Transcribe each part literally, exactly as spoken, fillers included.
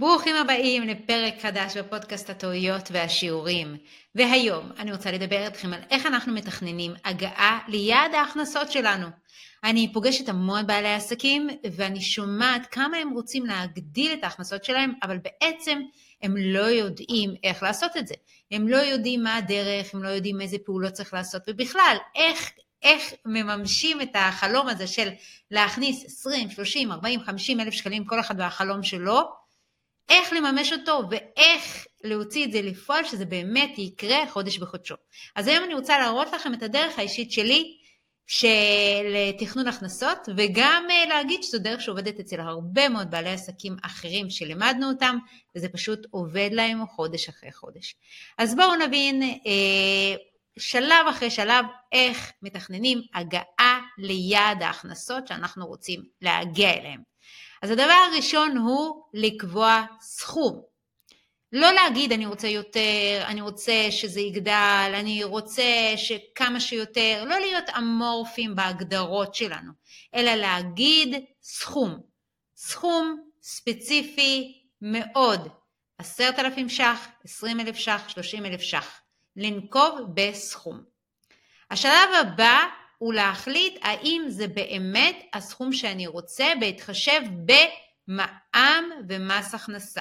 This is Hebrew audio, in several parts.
ברוכים הבאים לפרק חדש בפודקאסט הטעויות והשיעורים. והיום אני רוצה לדבר אתכם על איך אנחנו מתכננים הגעה ליעד ההכנסות שלנו. אני פוגשת המון בעלי עסקים ואני שומעת כמה הם רוצים להגדיל את ההכנסות שלהם, אבל בעצם הם לא יודעים איך לעשות את זה. הם לא יודעים מה הדרך, הם לא יודעים איזה פעולות צריך לעשות, ובכלל איך... איך מממשים את החלום הזה של להכניס עשרים, שלושים, ארבעים, חמישים אלף שקלים, כל אחד והחלום שלו, איך לממש אותו ואיך להוציא את זה לפועל, שזה באמת יקרה חודש בחודשו. אז היום אני רוצה להראות לכם את הדרך האישית שלי של תכנון הכנסות, וגם להגיד שזו דרך שעובדת אצל הרבה מאוד בעלי עסקים אחרים שלמדנו אותם, וזה פשוט עובד להם חודש אחרי חודש. אז בואו נבין... שלב אחרי שלב, איך מתכננים הגעה ליעד ההכנסות שאנחנו רוצים להגיע אליהם. אז הדבר הראשון הוא לקבוע סכום. לא להגיד אני רוצה יותר, אני רוצה שזה יגדל, אני רוצה שכמה שיותר, לא להיות אמורפים בהגדרות שלנו, אלא להגיד סכום. סכום ספציפי מאוד, עשרת אלפים שח, עשרים אלף שח, שלושים אלף שח. לנקוב בסכום. השלב הבא הוא להחליט האם זה באמת הסכום שאני רוצה בהתחשב במע"מ ומס הכנסה.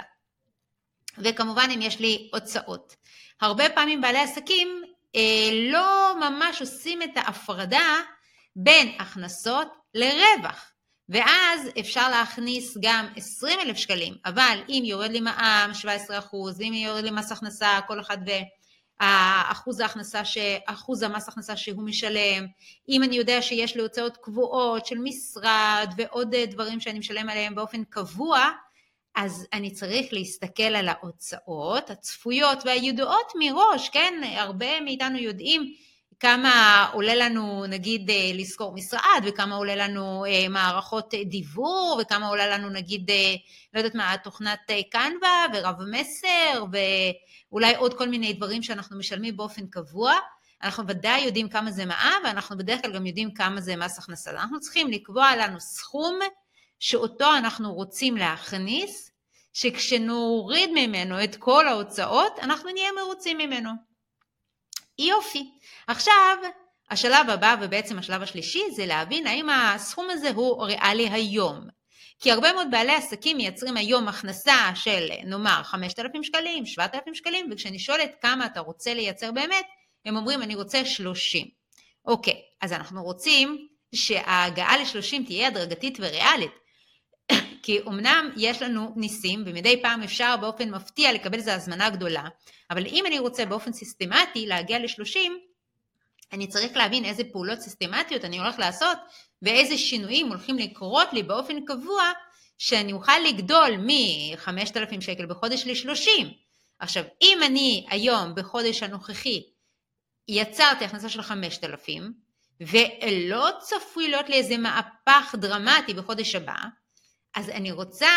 וכמובן אם יש לי הוצאות. הרבה פעמים בעלי עסקים אה, לא ממש עושים את ההפרדה בין הכנסות לרווח. ואז אפשר להכניס גם עשרים אלף שקלים, אבל אם יורד לי מע"מ שבע עשרה אחוז, אם יורד לי מס הכנסה, כל אחד ו... האחוז ההכנסה, אחוז המס הכנסה שהוא משלם, אם אני יודע שיש לי הוצאות קבועות של משרד ועוד דברים שאני משלם עליהם באופן קבוע, אז אני צריך להסתכל על ההוצאות הצפויות והידועות מראש, כן? הרבה מאיתנו יודעים כמה עולה לנו, נגיד, לשכור משרד, וכמה עולה לנו מערכות דיוור, וכמה עולה לנו, נגיד, לא יודעת מה, תוכנת קנווה, ורב מסר, ואולי עוד כל מיני דברים שאנחנו משלמים באופן קבוע. אנחנו ודאי יודעים כמה זה מע"מ, ואנחנו בדרך כלל גם יודעים כמה זה מס הכנסה. אנחנו צריכים לקבוע לנו סכום שאותו אנחנו רוצים להכניס, שכשנוריד ממנו את כל ההוצאות, אנחנו נהיה מרוצים ממנו. יופי. עכשיו, השלב הבא ובעצם השלב השלישי זה להבין האם הסכום הזה הוא ריאלי היום. כי הרבה מאוד בעלי עסקים מייצרים היום הכנסה של נאמר חמשת אלפים שקלים, שבעת אלפים שקלים, וכשאני שואלת כמה אתה רוצה לייצר באמת, הם אומרים אני רוצה שלושים. אוקיי, אז אנחנו רוצים שההגעה ל-שלושים תהיה הדרגתית וריאלית. כי אמנם יש לנו ניסים, ומדי פעם אפשר באופן מפתיע לקבל זו הזמנה גדולה, אבל אם אני רוצה באופן סיסטמטי להגיע ל-שלושים, אני צריך להבין איזה פעולות סיסטמטיות אני הולך לעשות, ואיזה שינויים הולכים לקרות לי באופן קבוע, שאני אוכל לגדול מ-חמשת אלפים שקל בחודש ל-שלושים. עכשיו, אם אני היום בחודש הנוכחי יצרתי הכנסה של חמשת אלפים, ולא צפוי להיות לאיזה מהפך דרמטי בחודש הבא, אז אני רוצה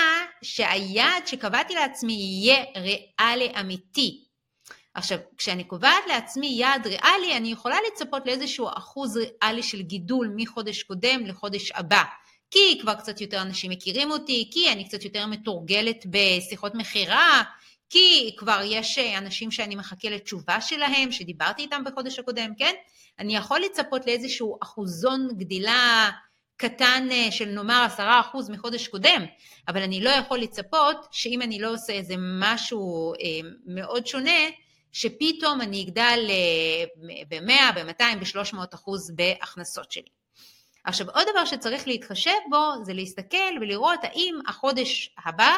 שהיעד שקבעתי לעצמי יהיה ריאלי אמיתי. עכשיו, כשאני קובעת לעצמי יעד ריאלי, אני יכולה לצפות לאיזשהו אחוז ריאלי של גידול מחודש קודם לחודש הבא. כי כבר קצת יותר אנשים מכירים אותי, כי אני קצת יותר מתורגלת בשיחות מחירה, כי כבר יש אנשים שאני מחכה לתשובה שלהם, שדיברתי איתם בחודש הקודם, כן? אני יכול לצפות לאיזשהו אחוזון גדילה, קטן של נאמר עשרה אחוז מחודש קודם, אבל אני לא יכול לצפות שאם אני לא עושה איזה משהו מאוד שונה, שפתאום אני אגדל ב-מאה, ב-מאתיים, ב-שלוש מאות אחוז בהכנסות שלי. עכשיו, עוד דבר שצריך להתחשב בו, זה להסתכל ולראות האם החודש הבא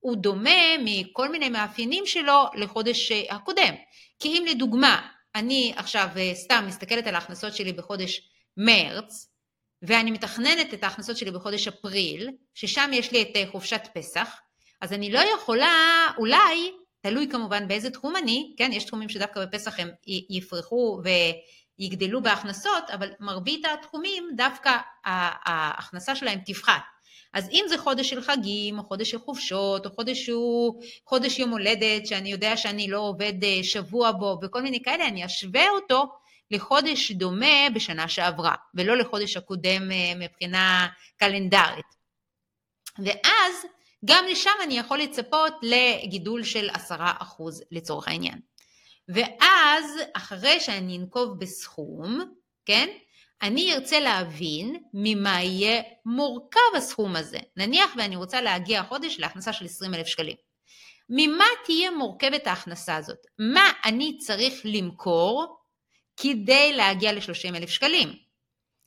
הוא דומה מכל מיני מאפיינים שלו לחודש הקודם. כי אם לדוגמה, אני עכשיו סתם מסתכלת על ההכנסות שלי בחודש מרץ, ואני מתכננת את ההכנסות שלי בחודש אפריל, ששם יש לי את חופשת פסח, אז אני לא יכולה, אולי, תלוי כמובן באיזה תחום אני, כן, יש תחומים שדווקא בפסח הם יפרחו ויגדלו בהכנסות, אבל מרבית התחומים דווקא ההכנסה שלהם תפחת. אז אם זה חודש של חגים, או חודש של חופשות, או חודש, חודש יום הולדת, שאני יודע שאני לא עובד שבוע בו, וכל מיני כאלה, אני אשווה אותו, לחודש דומה בשנה שעברה, ולא לחודש הקודם מבחינה קלנדרית. ואז גם לשם אני יכול לצפות לגידול של עשרה אחוז לצורך העניין. ואז אחרי שאני אנקוב בסכום, כן? אני ארצה להבין ממה יהיה מורכב הסכום הזה. נניח ואני רוצה להגיע חודש להכנסה של עשרים אלף שקלים. ממה תהיה מורכבת ההכנסה הזאת? מה אני צריך למכור כדי להגיע ל-שלושים אלף שקלים?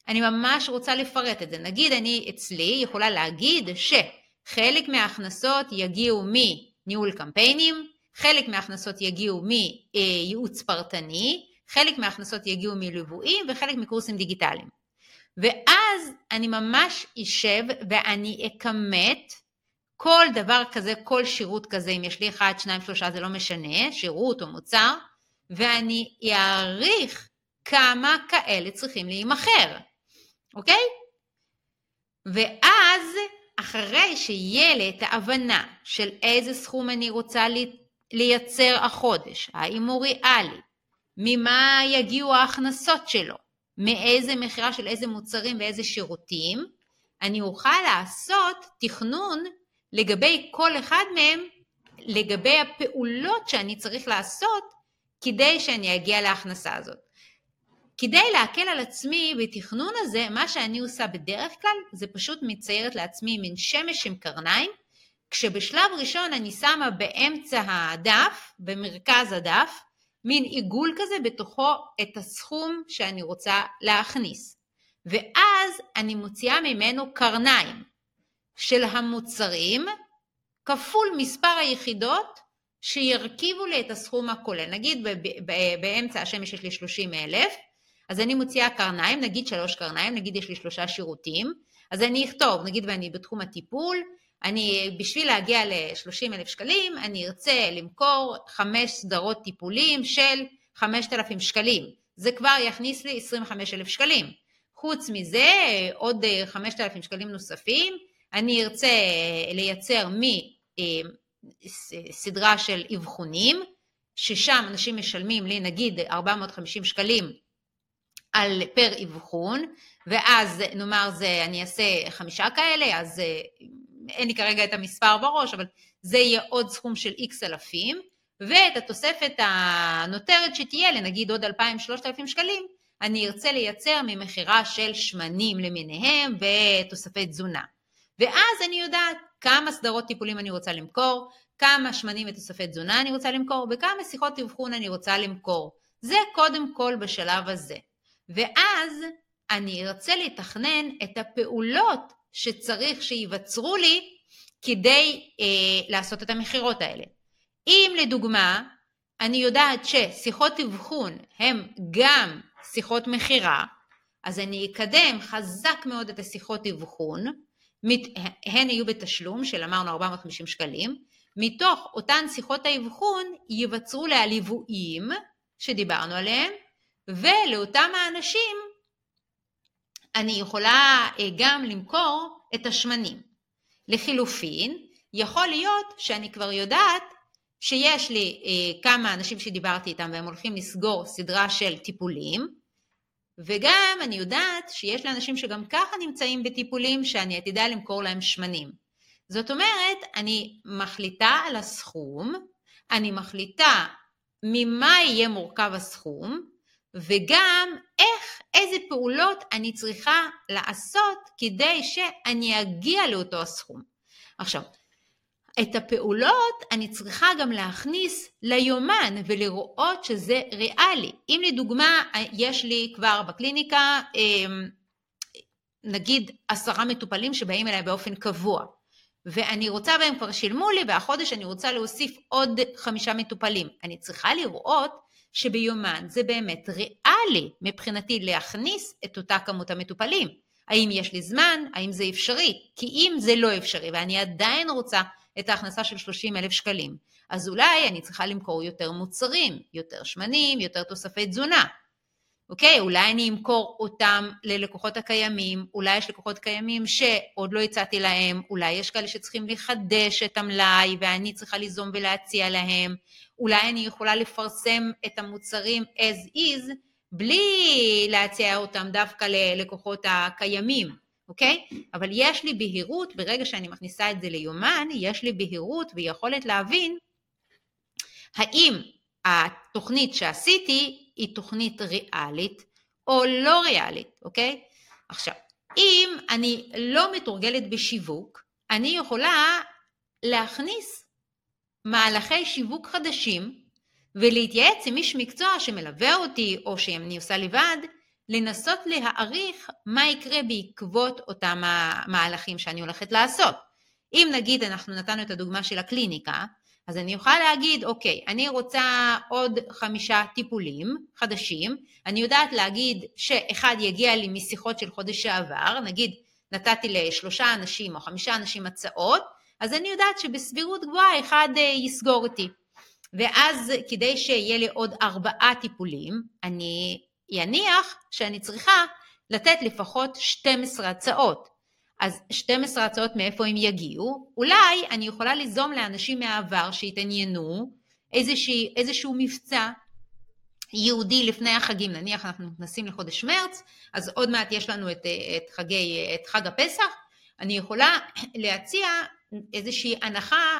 אני ממש רוצה לפרט את זה. נגיד אני אצלי יכולה להגיד שחלק מההכנסות יגיעו מניהול קמפיינים, חלק מההכנסות יגיעו מייעוץ פרטני, חלק מההכנסות יגיעו מליוויים וחלק מקורסים דיגיטליים. ואז אני ממש יישב ואני אקמת כל דבר כזה, כל שירות כזה, אם יש לי אחד, שניים, שלושה, זה לא משנה, שירות או מוצר, ואני אעריך כמה כאלה צריכים להימחר, אוקיי? ואז אחרי שיהיה לי את ההבנה של איזה סכום אני רוצה לייצר החודש, האם הוא ריאלי, ממה יגיעו ההכנסות שלו, מאיזה מחירה של איזה מוצרים ואיזה שירותים, אני אוכל לעשות תכנון לגבי כל אחד מהם, לגבי הפעולות שאני צריך לעשות, כדי שאני אגיע להכנסה הזאת. כדי להקל על עצמי בתכנון הזה, מה שאני עושה בדרך כלל, זה פשוט מציירת לעצמי מן שמש עם קרניים, כשבשלב ראשון אני שמה באמצע הדף, במרכז הדף, מין עיגול כזה בתוכו את הסכום שאני רוצה להכניס. ואז אני מוציאה ממנו קרניים של המוצרים, כפול מספר היחידות שירכיבו לי את הסכום הכולל. נגיד באמצע השמש יש לי שלושים אלף, אז אני מוציאה קרניים, נגיד שלוש קרניים, נגיד יש לי שלושה שירותים, אז אני אכתוב, נגיד ואני בתחום הטיפול, אני בשביל להגיע ל-שלושים אלף שקלים, אני ארצה למכור חמש סדרות טיפולים של חמשת אלפים שקלים. זה כבר יכניס לי עשרים וחמישה אלף שקלים. חוץ מזה, עוד חמשת אלפים שקלים נוספים, אני ארצה לייצר מסדרה של אבחונים, ששם אנשים משלמים לי נגיד ארבע מאות וחמישים שקלים על פר אבחון, ואז נאמר זה אני אעשה חמישה כאלה, אז אין לי כרגע את המספר בראש, אבל זה יהיה עוד סכום של איקס אלפים, ואת התוספת הנותרת שתהיה לנגיד עוד אלפיים שלושת אלפים שקלים, אני ארצה לייצר ממחירה של שמנים למיניהם ותוספי תזונה. ואז אני יודעת כמה סדרות טיפולים אני רוצה למכור, כמה שמנים ותוספי תזונה אני רוצה למכור, וכמה שיחות אבחון אני רוצה למכור. זה קודם כל בשלב הזה. ואז אני ארצה לתכנן את הפעולות שצריך שיבצרו לי כדי אה, לעשות את המחירות האלה. אם לדוגמה, אני יודעת ששיחות אבחון הם גם שיחות מחירה, אז אני אקדם חזק מאוד את השיחות אבחון, הן יהיו בתשלום של אמרנו ארבע מאות וחמישים שקלים, מתוך אותן שיחות האבחון ייווצרו להליוויים שדיברנו עליהם, ולאותם האנשים אני יכולה גם למכור את השמנים. לחילופין, יכול להיות שאני כבר יודעת שיש לי כמה אנשים שדיברתי איתם והם הולכים לסגור סדרה של טיפולים, וגם אני יודעת שיש לאנשים שגם ככה נמצאים בטיפולים שאני עתידה למכור להם שמנים. זאת אומרת, אני מחליטה על הסכום, אני מחליטה ממה יהיה מורכב הסכום, וגם איך, איזה פעולות אני צריכה לעשות כדי שאני אגיע לאותו הסכום. עכשיו, את הפעולות אני צריכה גם להכניס ליומן ולראות שזה ריאלי. אם לדוגמה יש לי כבר בקליניקה נגיד עשרה מטופלים שבאים אליי באופן קבוע, ואני רוצה והם כבר שילמו לי, והחודש אני רוצה להוסיף עוד חמישה מטופלים. אני צריכה לראות שביומן זה באמת ריאלי מבחינתי להכניס את אותה כמות המטופלים. האם יש לי זמן? האם זה אפשרי? כי אם זה לא אפשרי ואני עדיין רוצה את ההכנסה של שלושים אלף שקלים, אז אולי אני צריכה למכור יותר מוצרים, יותר שמנים, יותר תוספי תזונה. אוקיי, אולי אני אמכור אותם ללקוחות הקיימים, אולי יש לקוחות קיימים שעוד לא הצעתי להם, אולי יש כאלה שצריכים לחדש את המלאי ואני צריכה ליזום ולהציע להם, אולי אני יכולה לפרסם את המוצרים as is, בלי להציע אותם דווקא ללקוחות הקיימים. אוקיי? אבל יש לי בהירות, ברגע שאני מכניסה את זה ליומן, יש לי בהירות ויכולת להבין, האם התוכנית שעשיתי היא תוכנית ריאלית או לא ריאלית, אוקיי? עכשיו, אם אני לא מתורגלת בשיווק, אני יכולה להכניס מהלכי שיווק חדשים, ולהתייעץ עם איש מקצוע שמלווה אותי, או שאני עושה לבד, לנסות להעריך מה יקרה בעקבות אותם המהלכים שאני הולכת לעשות. אם נגיד אנחנו נתנו את הדוגמה של הקליניקה, אז אני אוכל להגיד, אוקיי, אני רוצה עוד חמישה טיפולים חדשים, אני יודעת להגיד שאחד יגיע לי משיחות של חודש שעבר, נגיד נתתי לשלושה אנשים או חמישה אנשים הצעות, אז אני יודעת שבסבירות גבוהה אחד יסגור אותי. ואז כדי שיהיה לי עוד ארבעה טיפולים, אני יניח שאני צריכה לתת לפחות שתים עשרה הצעות. אז שתים עשרה הצעות מאיפה הם יגיעו? אולי אני יכולה ליזום לאנשים מהעבר שהתעניינו איזושהי, איזשהו מבצע יהודי לפני החגים, נניח אנחנו נכנסים לחודש מרץ, אז עוד מעט יש לנו את, את, חגי, את חג הפסח, אני יכולה להציע איזושהי הנחה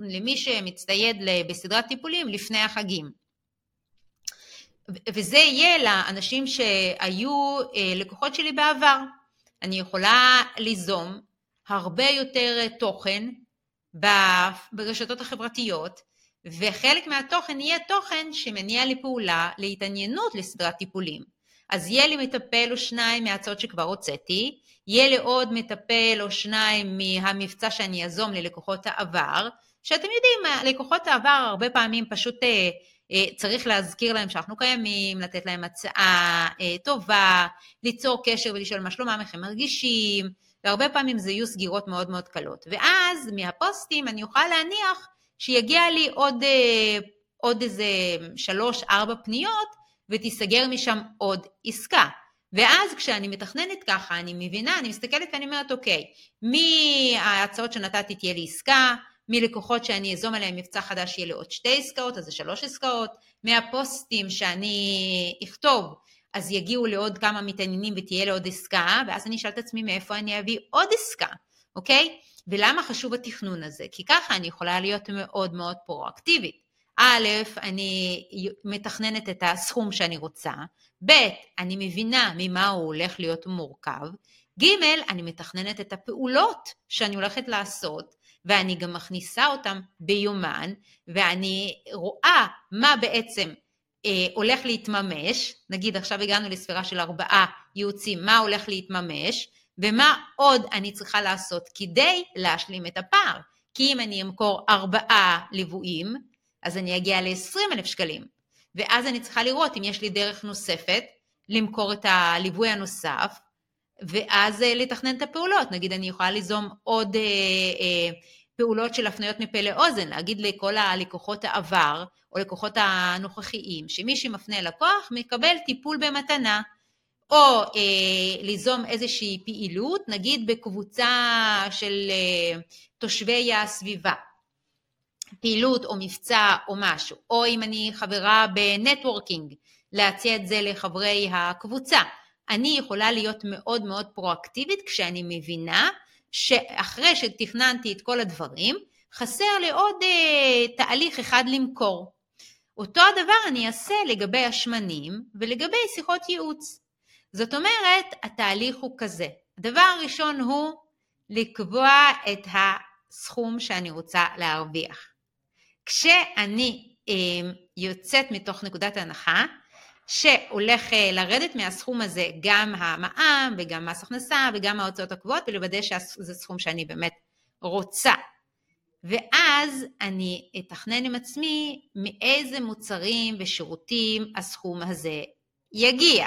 למי שמצטייד בסדרת טיפולים לפני החגים. וזה יהיה לאנשים שהיו לקוחות שלי בעבר. אני יכולה ליזום הרבה יותר תוכן ברשתות החברתיות, וחלק מהתוכן יהיה תוכן שמניע לי פעולה להתעניינות לסדרת טיפולים. אז יהיה לי מטפל או שניים מההצעות שכבר הוצאתי, יהיה לי עוד מטפל או שניים מהמבצע שאני אזום ללקוחות העבר, שאתם יודעים, לקוחות העבר הרבה פעמים פשוט צריך להזכיר להם שאנחנו קיימים, לתת להם הצעה טובה, ליצור קשר ולשאול מה שלומם, איך הם מרגישים, והרבה פעמים זה יהיו סגירות מאוד מאוד קלות. ואז מהפוסטים אני אוכל להניח שיגיע לי עוד, עוד איזה שלוש, ארבע פניות, ותיסגר משם עוד עסקה. ואז כשאני מתכננת ככה, אני מבינה, אני מסתכלת ואני אומרת, אוקיי, מי ההצעות שנתתי תהיה לי עסקה, מלקוחות שאני אזום עליהם מבצע חדש יהיה לי עוד שתי עסקאות, אז זה שלוש עסקאות, מהפוסטים שאני אכתוב, אז יגיעו לעוד כמה מתעניינים ותהיה לעוד עסקה, ואז אני אשאל את עצמי מאיפה אני אביא עוד עסקה, אוקיי? ולמה חשוב התכנון הזה? כי ככה אני יכולה להיות מאוד מאוד פרואקטיבית. א', אני מתכננת את הסכום שאני רוצה, ב', אני מבינה ממה הוא הולך להיות מורכב, ג', אני מתכננת את הפעולות שאני הולכת לעשות, ואני גם מכניסה אותם ביומן, ואני רואה מה בעצם אה, הולך להתממש, נגיד עכשיו הגענו לספירה של ארבעה ייעוצים, מה הולך להתממש, ומה עוד אני צריכה לעשות כדי להשלים את הפער, כי אם אני אמכור ארבעה ליוויים, אז אני אגיע ל-עשרים אלף שקלים, ואז אני צריכה לראות אם יש לי דרך נוספת למכור את הליווי הנוסף, ואז לתכנן את הפעולות, נגיד אני יכולה ליזום עוד אה, אה, פעולות של הפניות מפה לאוזן, להגיד לכל הלקוחות העבר או לקוחות הנוכחיים, שמי שמפנה לקוח מקבל טיפול במתנה, או אה, ליזום איזושהי פעילות, נגיד בקבוצה של אה, תושבי הסביבה, פעילות או מבצע או משהו, או אם אני חברה בנטוורקינג, להציע את זה לחברי הקבוצה, אני יכולה להיות מאוד מאוד פרואקטיבית, כשאני מבינה שאחרי שתכננתי את כל הדברים, חסר לי עוד אה, תהליך אחד למכור. אותו הדבר אני אעשה לגבי השמנים, ולגבי שיחות ייעוץ. זאת אומרת, התהליך הוא כזה. הדבר הראשון הוא לקבוע את הסכום שאני רוצה להרוויח. כשאני אה, יוצאת מתוך נקודת ההנחה, שהולך לרדת מהסכום הזה גם המע"מ וגם מס הכנסה וגם ההוצאות הקבועות, ולוודא שזה סכום שאני באמת רוצה. ואז אני אתכנן עם עצמי מאיזה מוצרים ושירותים הסכום הזה יגיע.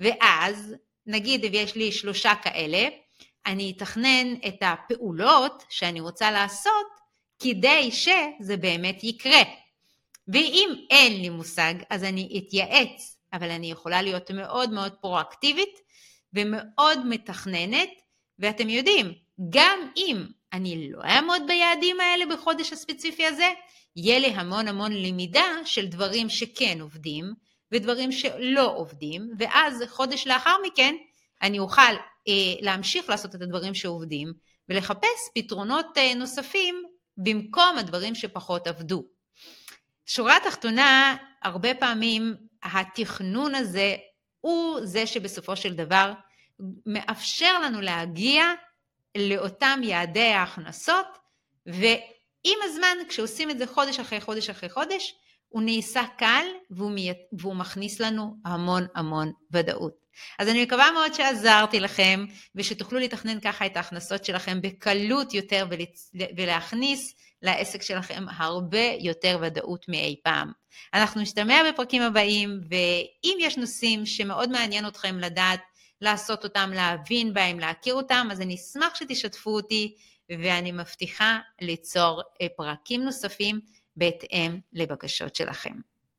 ואז נגיד אם יש לי שלושה כאלה, אני אתכנן את הפעולות שאני רוצה לעשות כדי שזה באמת יקרה. ואם אין לי מושג, אז אני אתייעץ, אבל אני יכולה להיות מאוד מאוד פרואקטיבית, ומאוד מתכננת, ואתם יודעים, גם אם אני לא אעמוד ביעדים האלה בחודש הספציפי הזה, יהיה לי המון המון למידה של דברים שכן עובדים, ודברים שלא עובדים, ואז חודש לאחר מכן, אני אוכל להמשיך לעשות את הדברים שעובדים, ולחפש פתרונות נוספים במקום הדברים שפחות עבדו. שורה התחתונה, הרבה פעמים התכנון הזה הוא זה שבסופו של דבר מאפשר לנו להגיע לאותם יעדי ההכנסות, ועם הזמן כשעושים את זה חודש אחרי חודש אחרי חודש, הוא נעשה קל והוא, מי... והוא מכניס לנו המון המון ודאות. אז אני מקווה מאוד שעזרתי לכם, ושתוכלו לתכנן ככה את ההכנסות שלכם בקלות יותר, ולהכניס לעסק שלכם הרבה יותר ודאות מאי פעם. אנחנו נשתמע בפרקים הבאים, ואם יש נושאים שמאוד מעניין אתכם לדעת, לעשות אותם, להבין בהם, להכיר אותם, אז אני אשמח שתשתפו אותי, ואני מבטיחה ליצור פרקים נוספים בהתאם לבקשות שלכם.